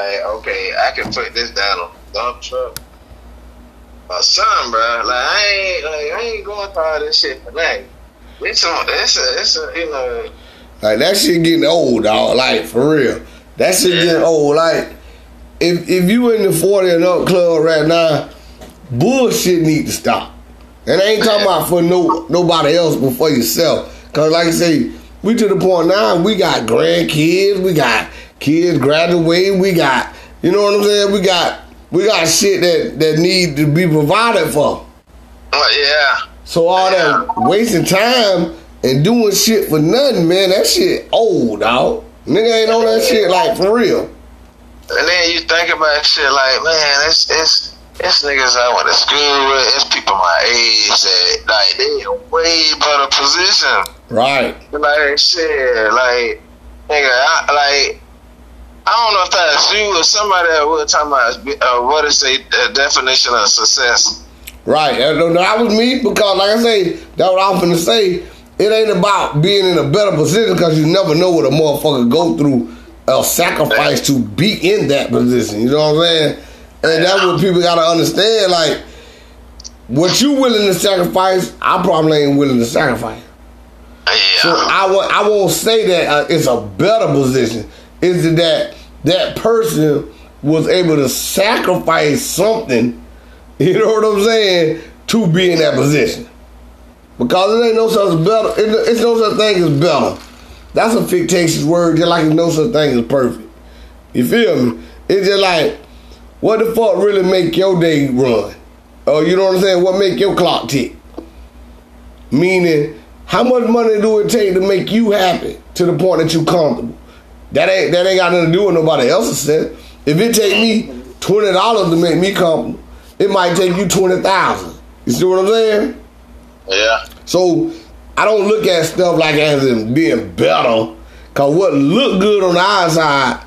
Okay, I can put this down on the dump truck or something, bro. Like I ain't going through all this shit for nothing. It's, you know. Like, that shit getting old, dog. Like, for real, that shit getting old. Like, if you in the 40 and up club right now, bullshit need to stop. And I ain't talking about for nobody else, but for yourself. Cause like I say, we to the point now. We got grandkids. We got kids graduating, we got, you know what I'm saying? We got shit that need to be provided for. Oh yeah. So all that wasting time and doing shit for nothing, man, that shit old, dog. Nigga ain't on that shit, like, for real. And then you think about shit like, man, it's niggas I went to school with, it's people my age that, like, they in way better position. Right. Like, shit, like, nigga, I don't know if that's you or somebody that we're talking about what is the definition of success. Right. That was me because, like I say, that's what I was finna say. It ain't about being in a better position because you never know what a motherfucker go through or sacrifice to be in that position. You know what I'm saying? And that's what people got to understand. Like, what you willing to sacrifice, I probably ain't willing to sacrifice. Yeah. So I won't say that it's a better position. Is that person was able to sacrifice something, you know what I'm saying, to be in that position. Because it ain't no such better, it's no such thing as better. That's a fictitious word, just like it's no such thing as perfect. You feel me? It's just like, what the fuck really make your day run? Or you know what I'm saying, what make your clock tick? Meaning, how much money do it take to make you happy to the point that you're comfortable? That ain't got nothing to do with nobody else's set. If it take me $20 to make me comfortable, it might take you 20,000. You see what I'm saying? Yeah. So I don't look at stuff like as in being better, cause what look good on the outside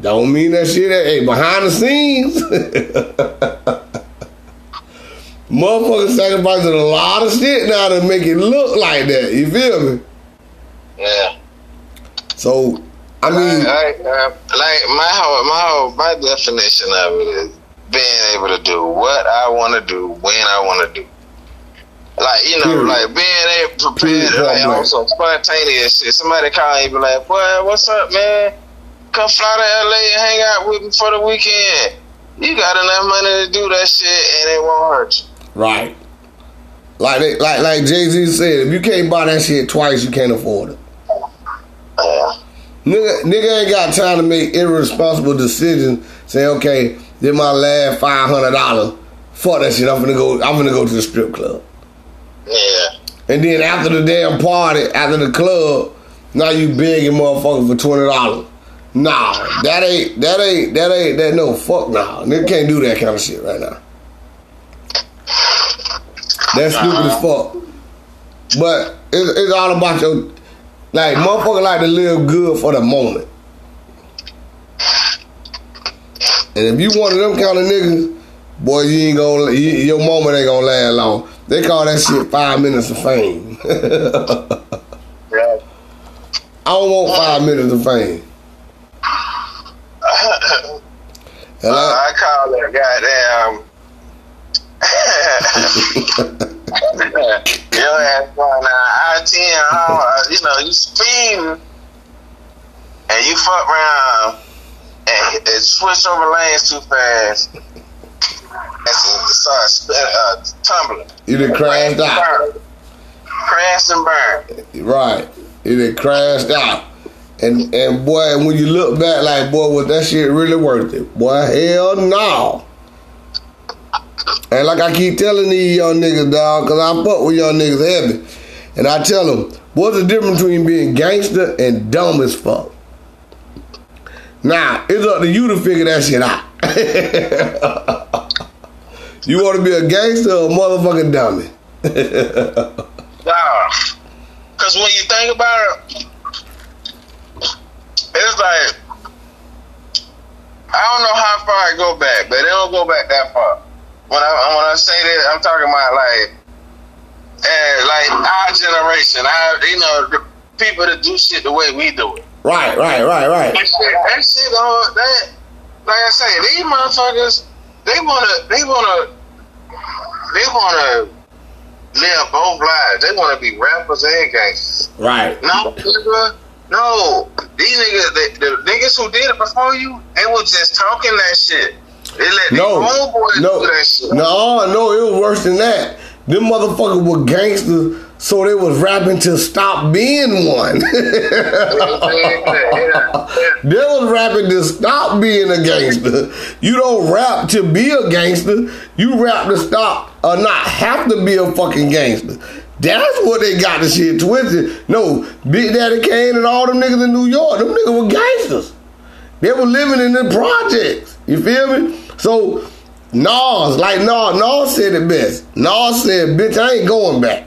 don't mean that shit. Hey, behind the scenes, motherfuckers sacrificing a lot of shit now to make it look like that. You feel me? Yeah. So. I mean, like my definition of it is being able to do what I want to do when I want to do. Like, you know, like being able to prepare, like, on some spontaneous shit. Somebody call you, be like, "Boy, what's up, man? Come fly to LA and hang out with me for the weekend." You got enough money to do that shit, and it won't hurt you. Right. Like Jay-Z said, if you can't buy that shit twice, you can't afford it. Yeah. Nigga ain't got time to make irresponsible decisions. Say, okay, did my last $500. Fuck that shit. I'm finna go to the strip club. Yeah. And then after the damn party, after the club, now you begging motherfucker for $20. Nah, that ain't no fuck nah. Nigga can't do that kind of shit right now. That's stupid as fuck. But it's all about your. Like, motherfucker like to live good for the moment. And if you one of them kind of niggas, boy, you ain't gonna, your moment ain't gonna last long. They call that shit 5 minutes of fame. Yeah. I don't want 5 minutes of fame. I call that goddamn. Your ass going out I-10, you know, you speeding and you fuck around and switch over lanes too fast and start tumbling. You done crashed out. Crash and burn. Right. You done crashed out. And boy, when you look back like, boy, was that shit really worth it? Boy, hell no. And like I keep telling these young niggas, dog, because I fuck with young niggas heavy. And I tell them, what's the difference between being gangster and dumb as fuck? Now, it's up to you to figure that shit out. You want to be a gangster or a motherfucking dummy? Nah. Because when you think about it, it's like, I don't know how far I go back, but it don't go back that far. When I say that, I'm talking about like our generation, the people that do shit the way we do it. Right. That shit, that shit, that these motherfuckers, they wanna live both lives. They wanna be rappers and gangsters. Right. No, nigga. No. These niggas, the niggas who did it before you, they were just talking that shit. They let these homeboys do that shit. No, it was worse than that. Them motherfuckers were gangsters, so they was rapping to stop being one. They was rapping to stop being a gangster. You don't rap to be a gangster. You rap to stop or not have to be a fucking gangster. That's what they got the shit twisted. No, Big Daddy Kane and all them niggas in New York, them niggas were gangsters. They were living in the projects. You feel me? So... Nas said it best. Nas said, bitch, I ain't going back.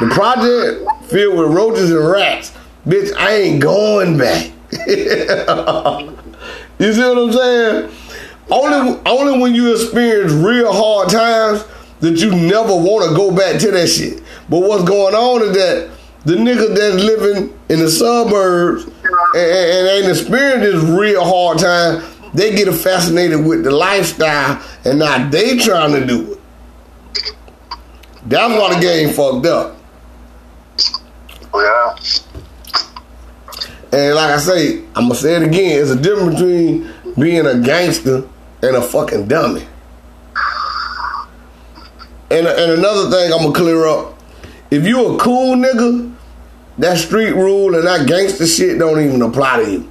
The project filled with roaches and rats. Bitch, I ain't going back. You see what I'm saying? Only when you experience real hard times that you never want to go back to that shit. But what's going on is that the niggas that's living in the suburbs and ain't experiencing this real hard time, they get fascinated with the lifestyle, and now they trying to do it. That's why the game fucked up. Yeah. And like I say, I'm gonna say it again. It's a difference between being a gangster and a fucking dummy. And another thing I'm gonna clear up: if you a cool nigga, that street rule and that gangster shit don't even apply to you.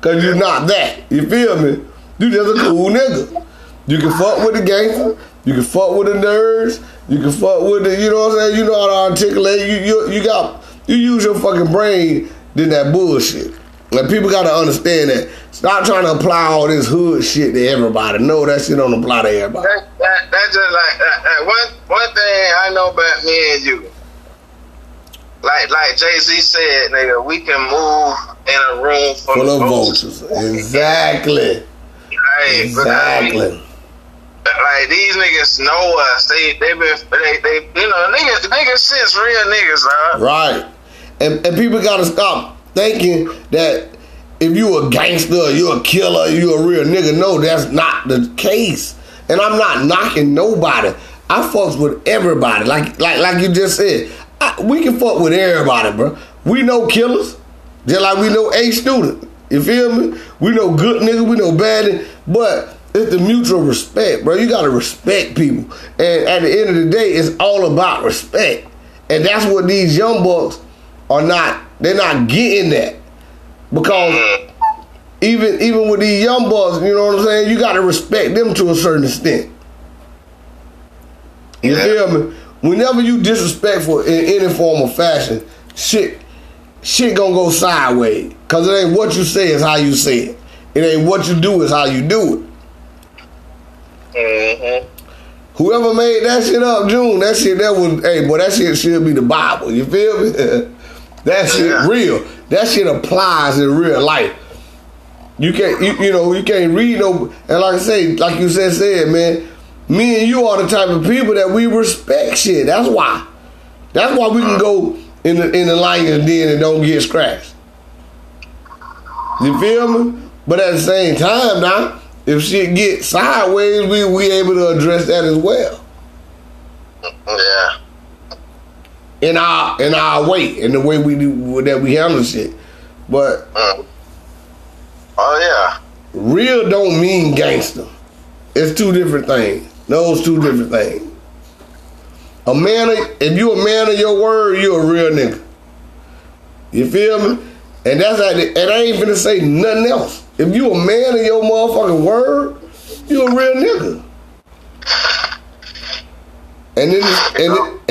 Cause you're not that. You feel me? You just a cool nigga. You can fuck with the gangster. You can fuck with the nerds. You can fuck with the, you know what I'm saying? You know how to articulate. You use your fucking brain than that bullshit. Like, people gotta understand that. Stop trying to apply all this hood shit to everybody. No, that shit don't apply to everybody. That's just like that. One thing I know about me and you. Like Jay-Z said, nigga, we can move in a room full of vultures. Exactly. Right, exactly. Like, these niggas know us. Niggas since real niggas, huh? Right. And people gotta stop thinking that if you a gangster, you a killer, you a real nigga. No, that's not the case. And I'm not knocking nobody. I fucks with everybody. Like you just said. We can fuck with everybody, bro. We know killers, just like we know A student. You feel me? We know good niggas, we know bad niggas, but it's the mutual respect, bro. You gotta respect people, and at the end of the day, it's all about respect, and that's what these young bucks are not. They're not getting that, because even with these young bucks, you know what I'm saying? You gotta respect them to a certain extent. You feel me? Whenever you disrespectful in any form or fashion, shit gonna go sideways. Cause it ain't what you say, it's how you say it. It ain't what you do, it's how you do it. Whoever made that shit up, June, that shit should be the Bible. You feel me? That shit real. That shit applies in real life. You can't read no, and like I say, like you said, man. Me and you are the type of people that we respect shit. That's why. That's why we can go in the lion's den and don't get scratched. You feel me? But at the same time, now, if shit gets sideways, we able to address that as well. Yeah. In our way, in the way we do that, we handle shit. But oh yeah, real don't mean gangster. It's two different things. Those two different things. If you a man of your word, you a real nigga. You feel me? And that's how and I ain't finna say nothing else. If you a man of your motherfucking word, you a real nigga. And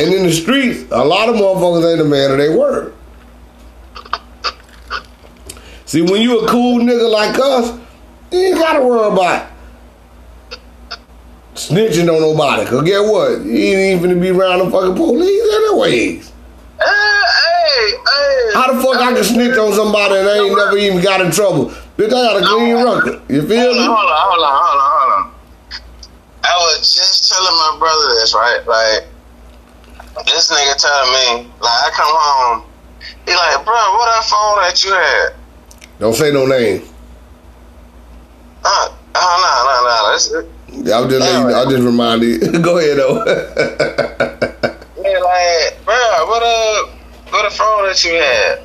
in the streets, a lot of motherfuckers ain't a man of their word. See, when you a cool nigga like us, you ain't gotta worry about it. Snitching on nobody, cause get what? He ain't even to be around the fucking police anyways. Hey. How the fuck I can snitch on somebody and I ain't never even got in trouble? Bitch, I got a clean record. You feel me? Hold on. I was just telling my brother this, right? Like, this nigga telling me, like, I come home, he like, bro, what that phone that you had? Don't say no name. that's it. I'm just letting you know, I just reminded. Go ahead though. Yeah, like, bro, what a phone that you had.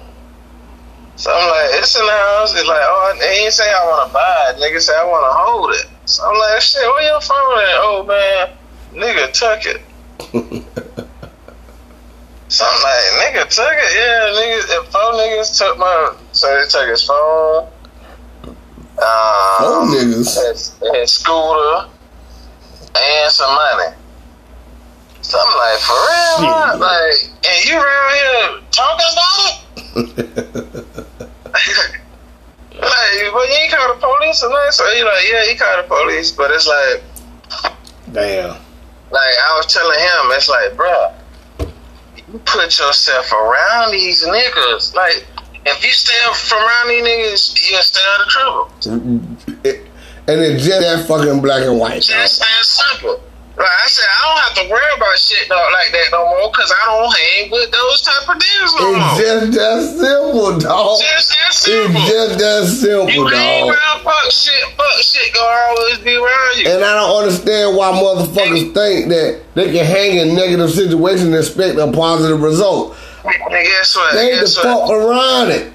So I'm like, it's in the house. It's like, oh, they ain't say I want to buy it. Nigga say I want to hold it. So I'm like, shit, where your phone at? Oh man, nigga took it. So I'm like, nigga took it. Yeah, niggas, if four niggas took my, so they took his phone. Four niggas, his scooter, and some money. So I'm like, for real, man? Like, and you around here talking about it? Like, well, you ain't called the police or nothing. So he like, yeah, he called the police, but it's like, damn. Like, I was telling him, it's like, bro, you put yourself around these niggas. Like, if you stay from around these niggas, you'll stay out of trouble. And it's just that fucking black and white. Just that simple. Like I said, I don't have to worry about shit like that no more, because I don't hang with those type of dudes no more. It's just that simple, dog. Just that simple. It's just that simple, dog. You hang around fuck shit gonna always be around you. And I don't understand why motherfuckers think that they can hang in negative situations and expect a positive result. And guess what? They ain't the fuck around it.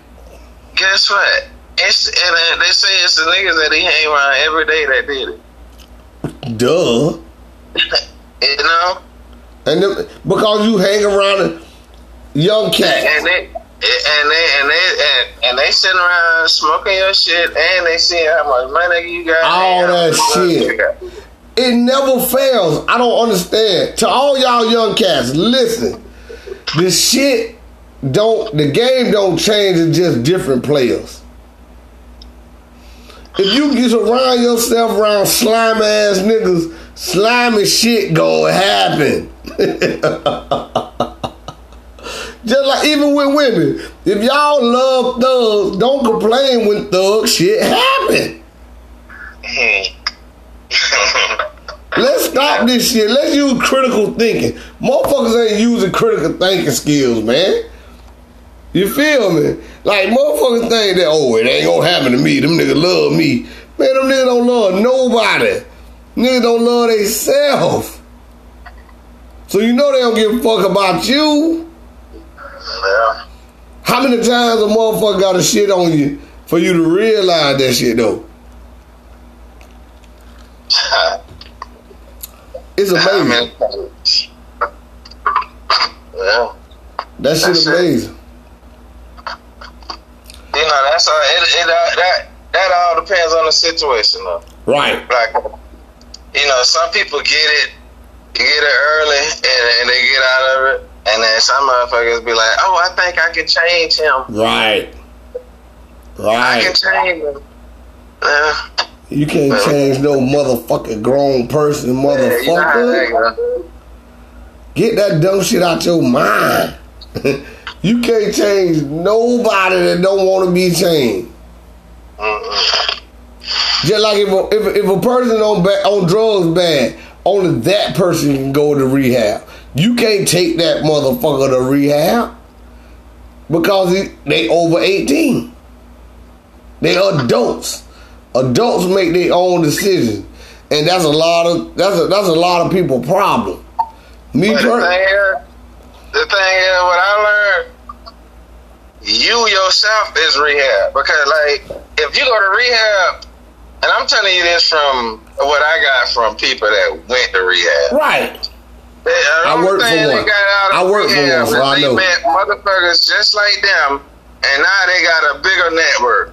Guess what? And they say it's the niggas that they hang around every day that did it. Duh. You know, and the, because you hang around young cats, and they sitting around smoking your shit, and they see how much money you got, all that shit. It never fails. I don't understand. To all y'all young cats, listen, the game don't change. It's just different players. If you get around yourself around slime ass niggas, slimy shit gonna happen. Just like even with women. If y'all love thugs, don't complain when thug shit happen. Let's stop this shit. Let's use critical thinking. Motherfuckers ain't using critical thinking skills, man. You feel me? Like, motherfuckers think that, oh, it ain't gonna happen to me. Them niggas love me. Man, them niggas don't love nobody. Niggas don't love themselves. So you know they don't give a fuck about you. Yeah. How many times a motherfucker got a shit on you for you to realize that shit, though? It's amazing. Yeah. That shit amazing. You know, that's all. That all depends on the situation, though. Right. Like, you know, some people get it early, and they get out of it, and then some motherfuckers be like, "Oh, I think I can change him." Right. Right. I can change him. Yeah. You can't change no motherfucking grown person, motherfucker. Yeah, you know, get that dumb shit out your mind. You can't change nobody that don't want to be changed. Mm-mm. Just like if a person on drugs bad, only that person can go to rehab. You can't take that motherfucker to rehab because they over 18. They adults. Adults make their own decisions, and that's a lot of people problem. Me personally. The thing is, what I learned, you yourself is rehab. Because, like, if you go to rehab, and I'm telling you this from what I got from people that went to rehab. Right. I worked for one. I worked for one, so I know. They met motherfuckers just like them, and now they got a bigger network.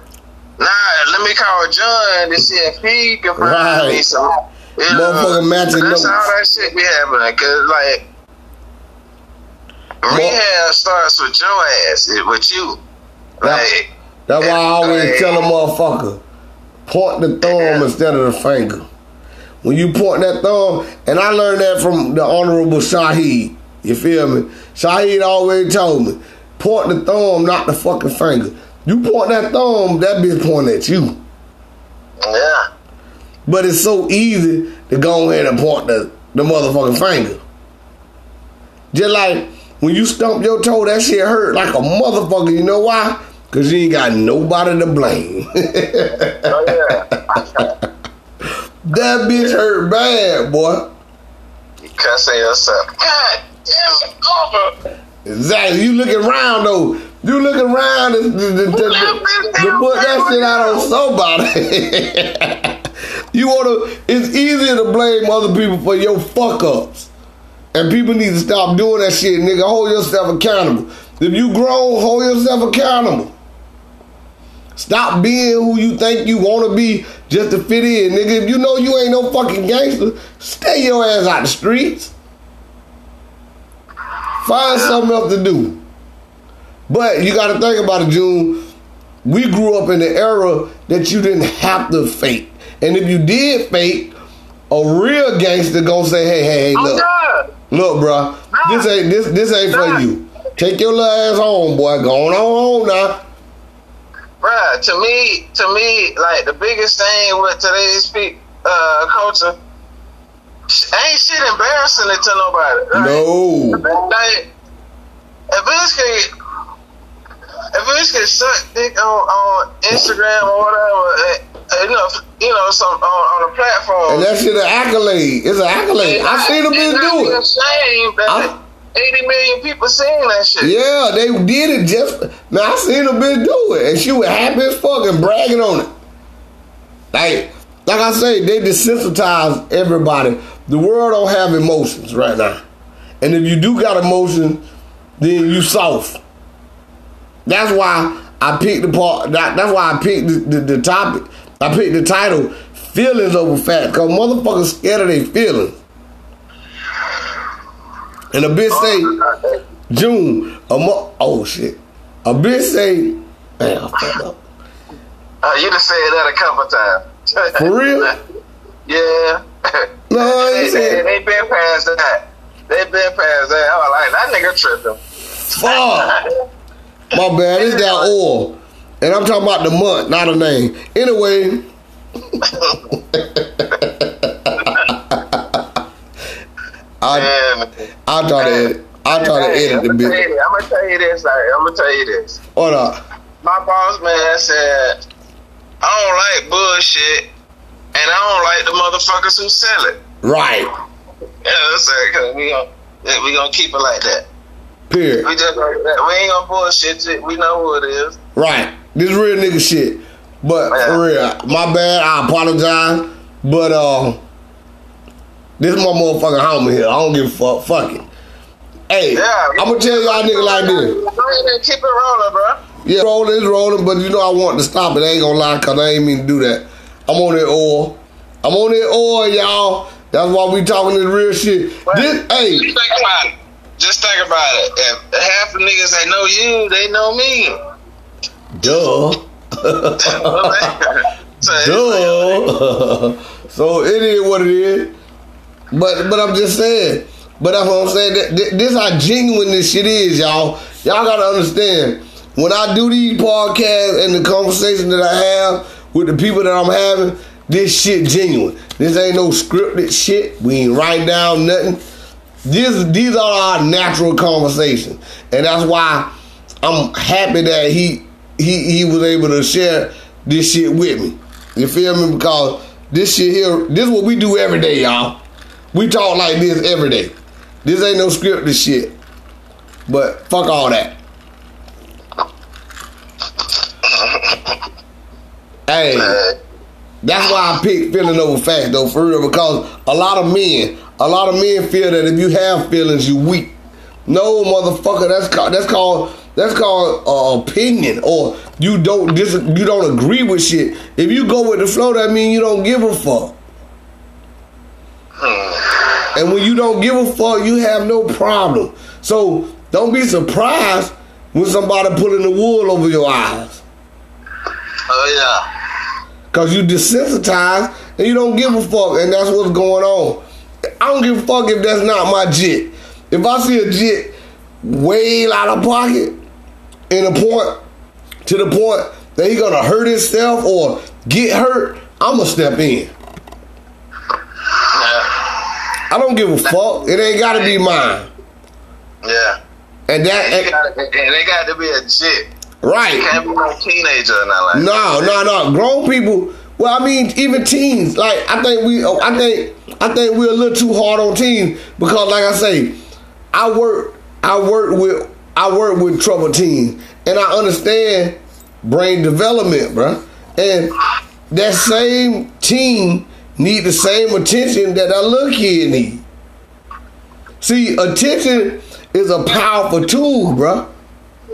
Now, let me call John to see if he can find me some. Motherfucker matching notes. That's all that shit be happening. Because, like, rehab starts with your ass, with you. Like, that's why I always tell a motherfucker, point the thumb instead of the finger. When you point that thumb, and I learned that from the Honorable Shaheed, you feel me? Shaheed always told me, point the thumb, not the fucking finger. You point that thumb, that bitch point at you. Yeah. But it's so easy to go ahead and point the motherfucking finger. Just like, when you stump your toe, that shit hurt like a motherfucker. You know why? Because you ain't got nobody to blame. Oh, yeah. That bitch hurt bad, boy. You cussing yourself. God damn it, over. Exactly. You look around, though. You look around. To put that shit out on somebody. You want to. It's easier to blame other people for your fuck ups. And people need to stop doing that shit, nigga. Hold yourself accountable. If you grown, hold yourself accountable. Stop being who you think you want to be just to fit in, nigga. If you know you ain't no fucking gangster, stay your ass out the streets. Find something else to do. But you got to think about it, June. We grew up in an era that you didn't have to fake. And if you did fake, a real gangster gonna say, hey, look, bro, this ain't for you. Take your little ass home, boy. Go on home now. Bruh, to me, like, the biggest thing with today's culture, ain't shit embarrassing it to nobody. Right? No. Like, if it's could suck dick on Instagram or whatever, you know, some on a platform. And that shit an accolade. It's an accolade. I see the bitch do it. Ashamed that 80 million people seen that shit. Yeah, they did it just. Now, I seen a bitch do it, and she was happy as fuck and bragging on it. Like I say, they desensitize everybody. The world don't have emotions right now. And if you do got emotions, then you soft. That's why I picked the part. That's why I picked the topic. I picked the title, Feelings Over Facts, because motherfuckers scared of their feelings. And a bitch say, June, oh shit. A bitch say, damn, I fucked up. You done said that a couple times. For real? Yeah. No, they been past that. They been past that. I was like, that nigga tripping. Fuck. My bad, it's that oil. And I'm talking about the month, not a name. Anyway. I try to edit the bitch. I'm gonna tell you this. Hold up. My boss man said, I don't like bullshit, and I don't like the motherfuckers who sell it. Right. Yeah, that's right. Cause we gonna keep it like that. Period. We just like that. We ain't gonna bullshit it. We know who it is. Right. This real nigga shit. But man, for real, my bad. I apologize. But this is my motherfucking homie here. I don't give a fuck. Fuck it. Hey, yeah, I'm going to tell y'all nigga like this. Go ahead and keep it rolling, bro. Yeah, it's rolling, but you know I want to stop it. I ain't going to lie, because I ain't mean to do that. I'm on that oil. I'm on that oil, y'all. That's why we talking this real shit. Right. Hey. Just think about it. If half the niggas that know you, they know me. Duh. So it is what it is. But I'm just saying. But that's what I'm saying. This is how genuine this shit is, y'all. Y'all got to understand. When I do these podcasts and the conversation that I have with the people that I'm having, this shit genuine. This ain't no scripted shit. We ain't write down nothing. These are our natural conversations. And that's why I'm happy that he was able to share this shit with me. You feel me? Because this shit here, this is what we do every day, y'all. We talk like this every day. This ain't no scripted shit. But fuck all that. Hey, that's why I picked feeling over facts, though, for real. Because a lot of men feel that if you have feelings, you weak. No, motherfucker, that's called opinion, or you don't agree with shit. If you go with the flow, that means you don't give a fuck. And when you don't give a fuck, you have no problem. So don't be surprised when somebody pulling the wool over your eyes. Oh, yeah. Because you desensitized and you don't give a fuck, and that's what's going on. I don't give a fuck if that's not my jit. If I see a jit way out of pocket to the point that he going to hurt himself or get hurt, I'm going to step in. I don't give a fuck. It ain't gotta be mine. Yeah. And they gotta be a jit. Right. You can't be no teenager or nothing like that. No. Grown people Well, I mean, even teens. Like, I think we're a little too hard on teens because, like I say, I work with troubled teens, and I understand brain development, bro. And that same teen need the same attention that that little kid need. See, attention is a powerful tool, bro.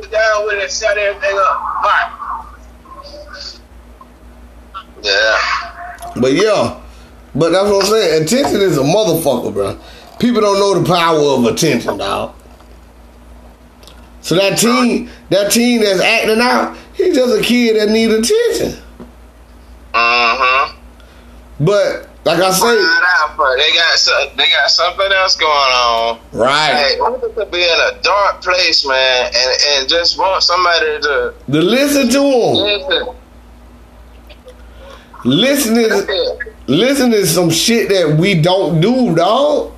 Down with it, shut everything up. Bye. Yeah. But that's what I'm saying. Attention is a motherfucker, bro. People don't know the power of attention, dog. So that teen that's acting out, he's just a kid that need attention. Uh-huh. But like I say, they got something else going on. Right. Like, to be in a dark place, man, and just want somebody to listen to them. Listen is some shit that we don't do, dog.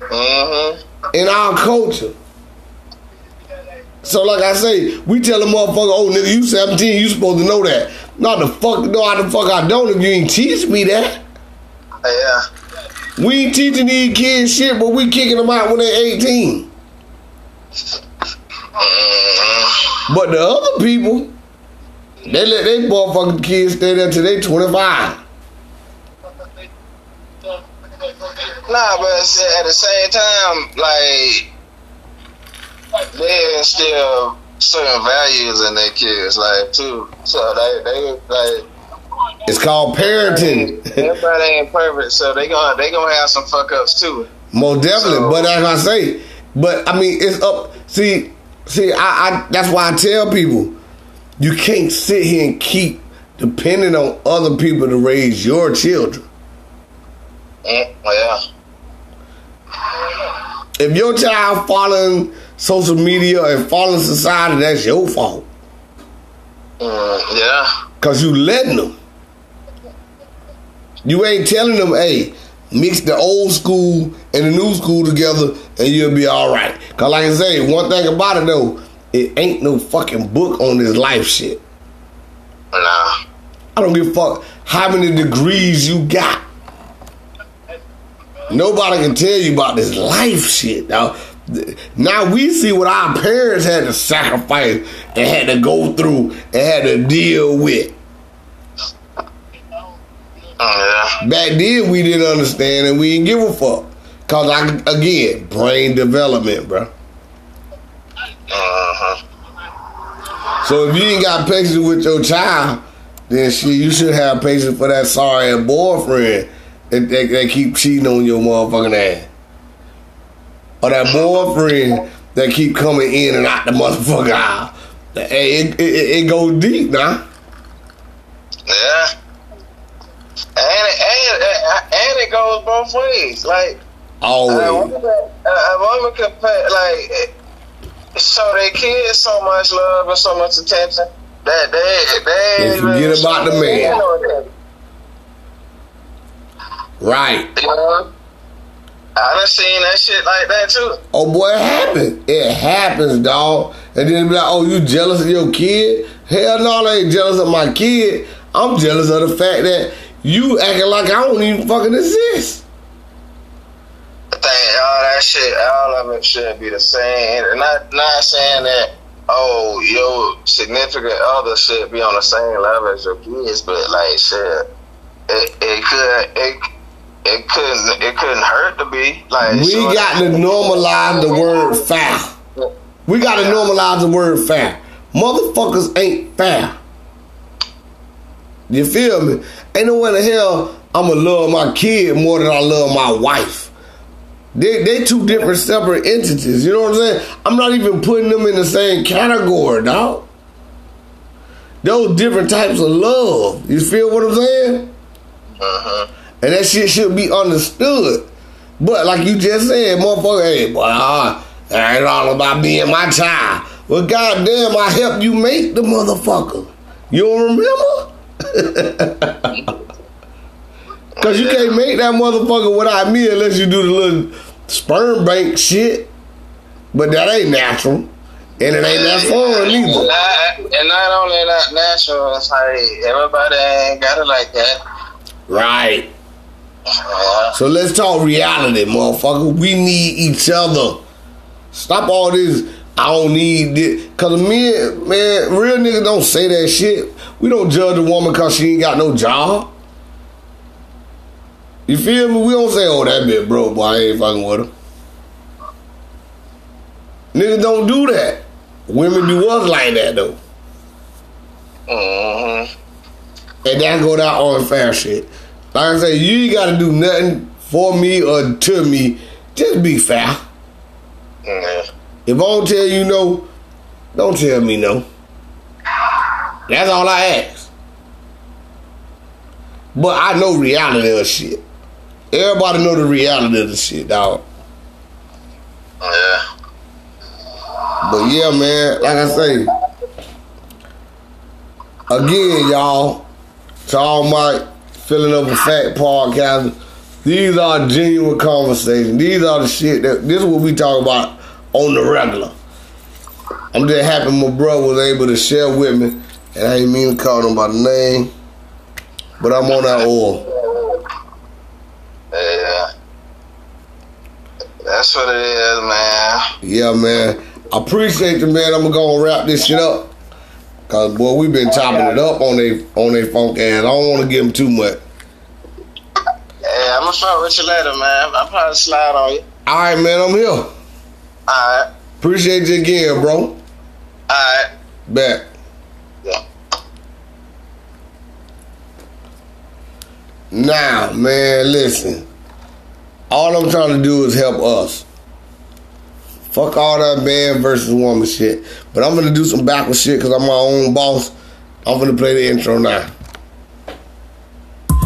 Mm-hmm. In our culture. So like I say, we tell a motherfucker, "Oh nigga, you 17, you supposed to know that." How the fuck I don't if you ain't teach me that. Yeah. We ain't teaching these kids shit, but we kicking them out when they're 18. Mm-hmm. But the other people, they let their motherfucking kids stay there till they 25. Nah, but at the same time, like, they instill certain values in their kids, like, too. So they it's called parenting. Everybody ain't perfect, so they gonna have some fuck ups too. Most definitely, so, but as I say, but I mean, it's up. See, I that's why I tell people. You can't sit here and keep depending on other people to raise your children. Yeah. If your child following social media and following society, that's your fault. Yeah. Because you letting them. You ain't telling them, hey, mix the old school and the new school together and you'll be all right. Because like I say, one thing about it, though, it ain't no fucking book on this life shit. Nah. I don't give a fuck how many degrees you got. Nobody can tell you about this life shit. Now we see what our parents had to sacrifice and had to go through and had to deal with. Back then we didn't understand and we didn't give a fuck. Cause again, brain development, bro. Uh-huh. So if you ain't got patience with your child, then shit, you should have patience for that sorry ass boyfriend that keep cheating on your motherfucking ass, or that boyfriend that keep coming in and out the motherfucking aisle. It goes deep now. Yeah, and it goes both ways. Like always, a woman can pay, like. So they kids so much love and so much attention that they forget about the man. Right. You know, I done seen that shit like that too. Oh boy, it happens. It happens, dog. And then be like, oh, you jealous of your kid? Hell no, I ain't jealous of my kid. I'm jealous of the fact that you acting like I don't even fucking exist. All that shit, all of it should be the same. And not saying that, oh, your significant other should be on the same level as your kids, but like shit, it couldn't hurt to be. Like we got to normalize the word foul. We got to normalize the word foul. Motherfuckers ain't foul. You feel me? Ain't no way in the hell I'ma love my kid more than I love my wife. They two different separate entities. You know what I'm saying? I'm not even putting them in the same category, dog. Those different types of love. You feel what I'm saying? Uh-huh. And that shit should be understood. But like you just said, motherfucker, hey, boy, that ain't all about me and my child. Well, goddamn, I helped you make the motherfucker. You don't remember? Cause you can't make that motherfucker without me unless you do the little sperm bank shit. But that ain't natural. And it ain't that fun either. And not only not natural, it's like everybody ain't got it like that. Right. So let's talk reality, motherfucker. We need each other. Stop all this. I don't need this. Because men, man, real niggas don't say that shit. We don't judge a woman because she ain't got no job. You feel me? We don't say, oh, that bitch broke, boy, I ain't fucking with her. Niggas don't do that. Women do us like that, though. And that go down on fair shit. Like I say, you ain't got to do nothing for me or to me. Just be fair. If I don't tell you no, don't tell me no. That's all I ask. But I know reality of shit. Everybody know the reality of the shit, dog. Yeah. But yeah, man, like I say, again, y'all, to all my Filling Up a Fact podcast, these are genuine conversations. These are the shit that, this is what we talk about on the regular. I'm just happy my brother was able to share with me, and I ain't mean to call him by the name, but I'm on that oil. Yeah. That's what it is, man. Yeah, man. I appreciate you, man. I'm going to go and wrap this shit up. Because, boy, we've been chopping it up on they funk ass. I don't want to give them too much. Yeah, I'm going to start with you later, man. I'll probably slide on you. All right, man. I'm here. All right. Appreciate you again, bro. All right. Back. Yeah. Now, man, listen. All I'm trying to do is help us. Fuck all that man versus woman shit. But I'm gonna do some backwards shit because I'm my own boss. I'm gonna play the intro now.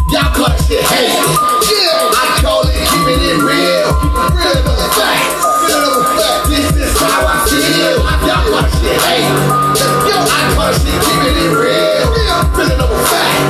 Y'all cut shit. Hey, yeah, I call it keeping it real. Real of the facts. Real of the facts. This is how I feel. Y'all cut shit. Hey, I call shit keeping it real. Real of the facts.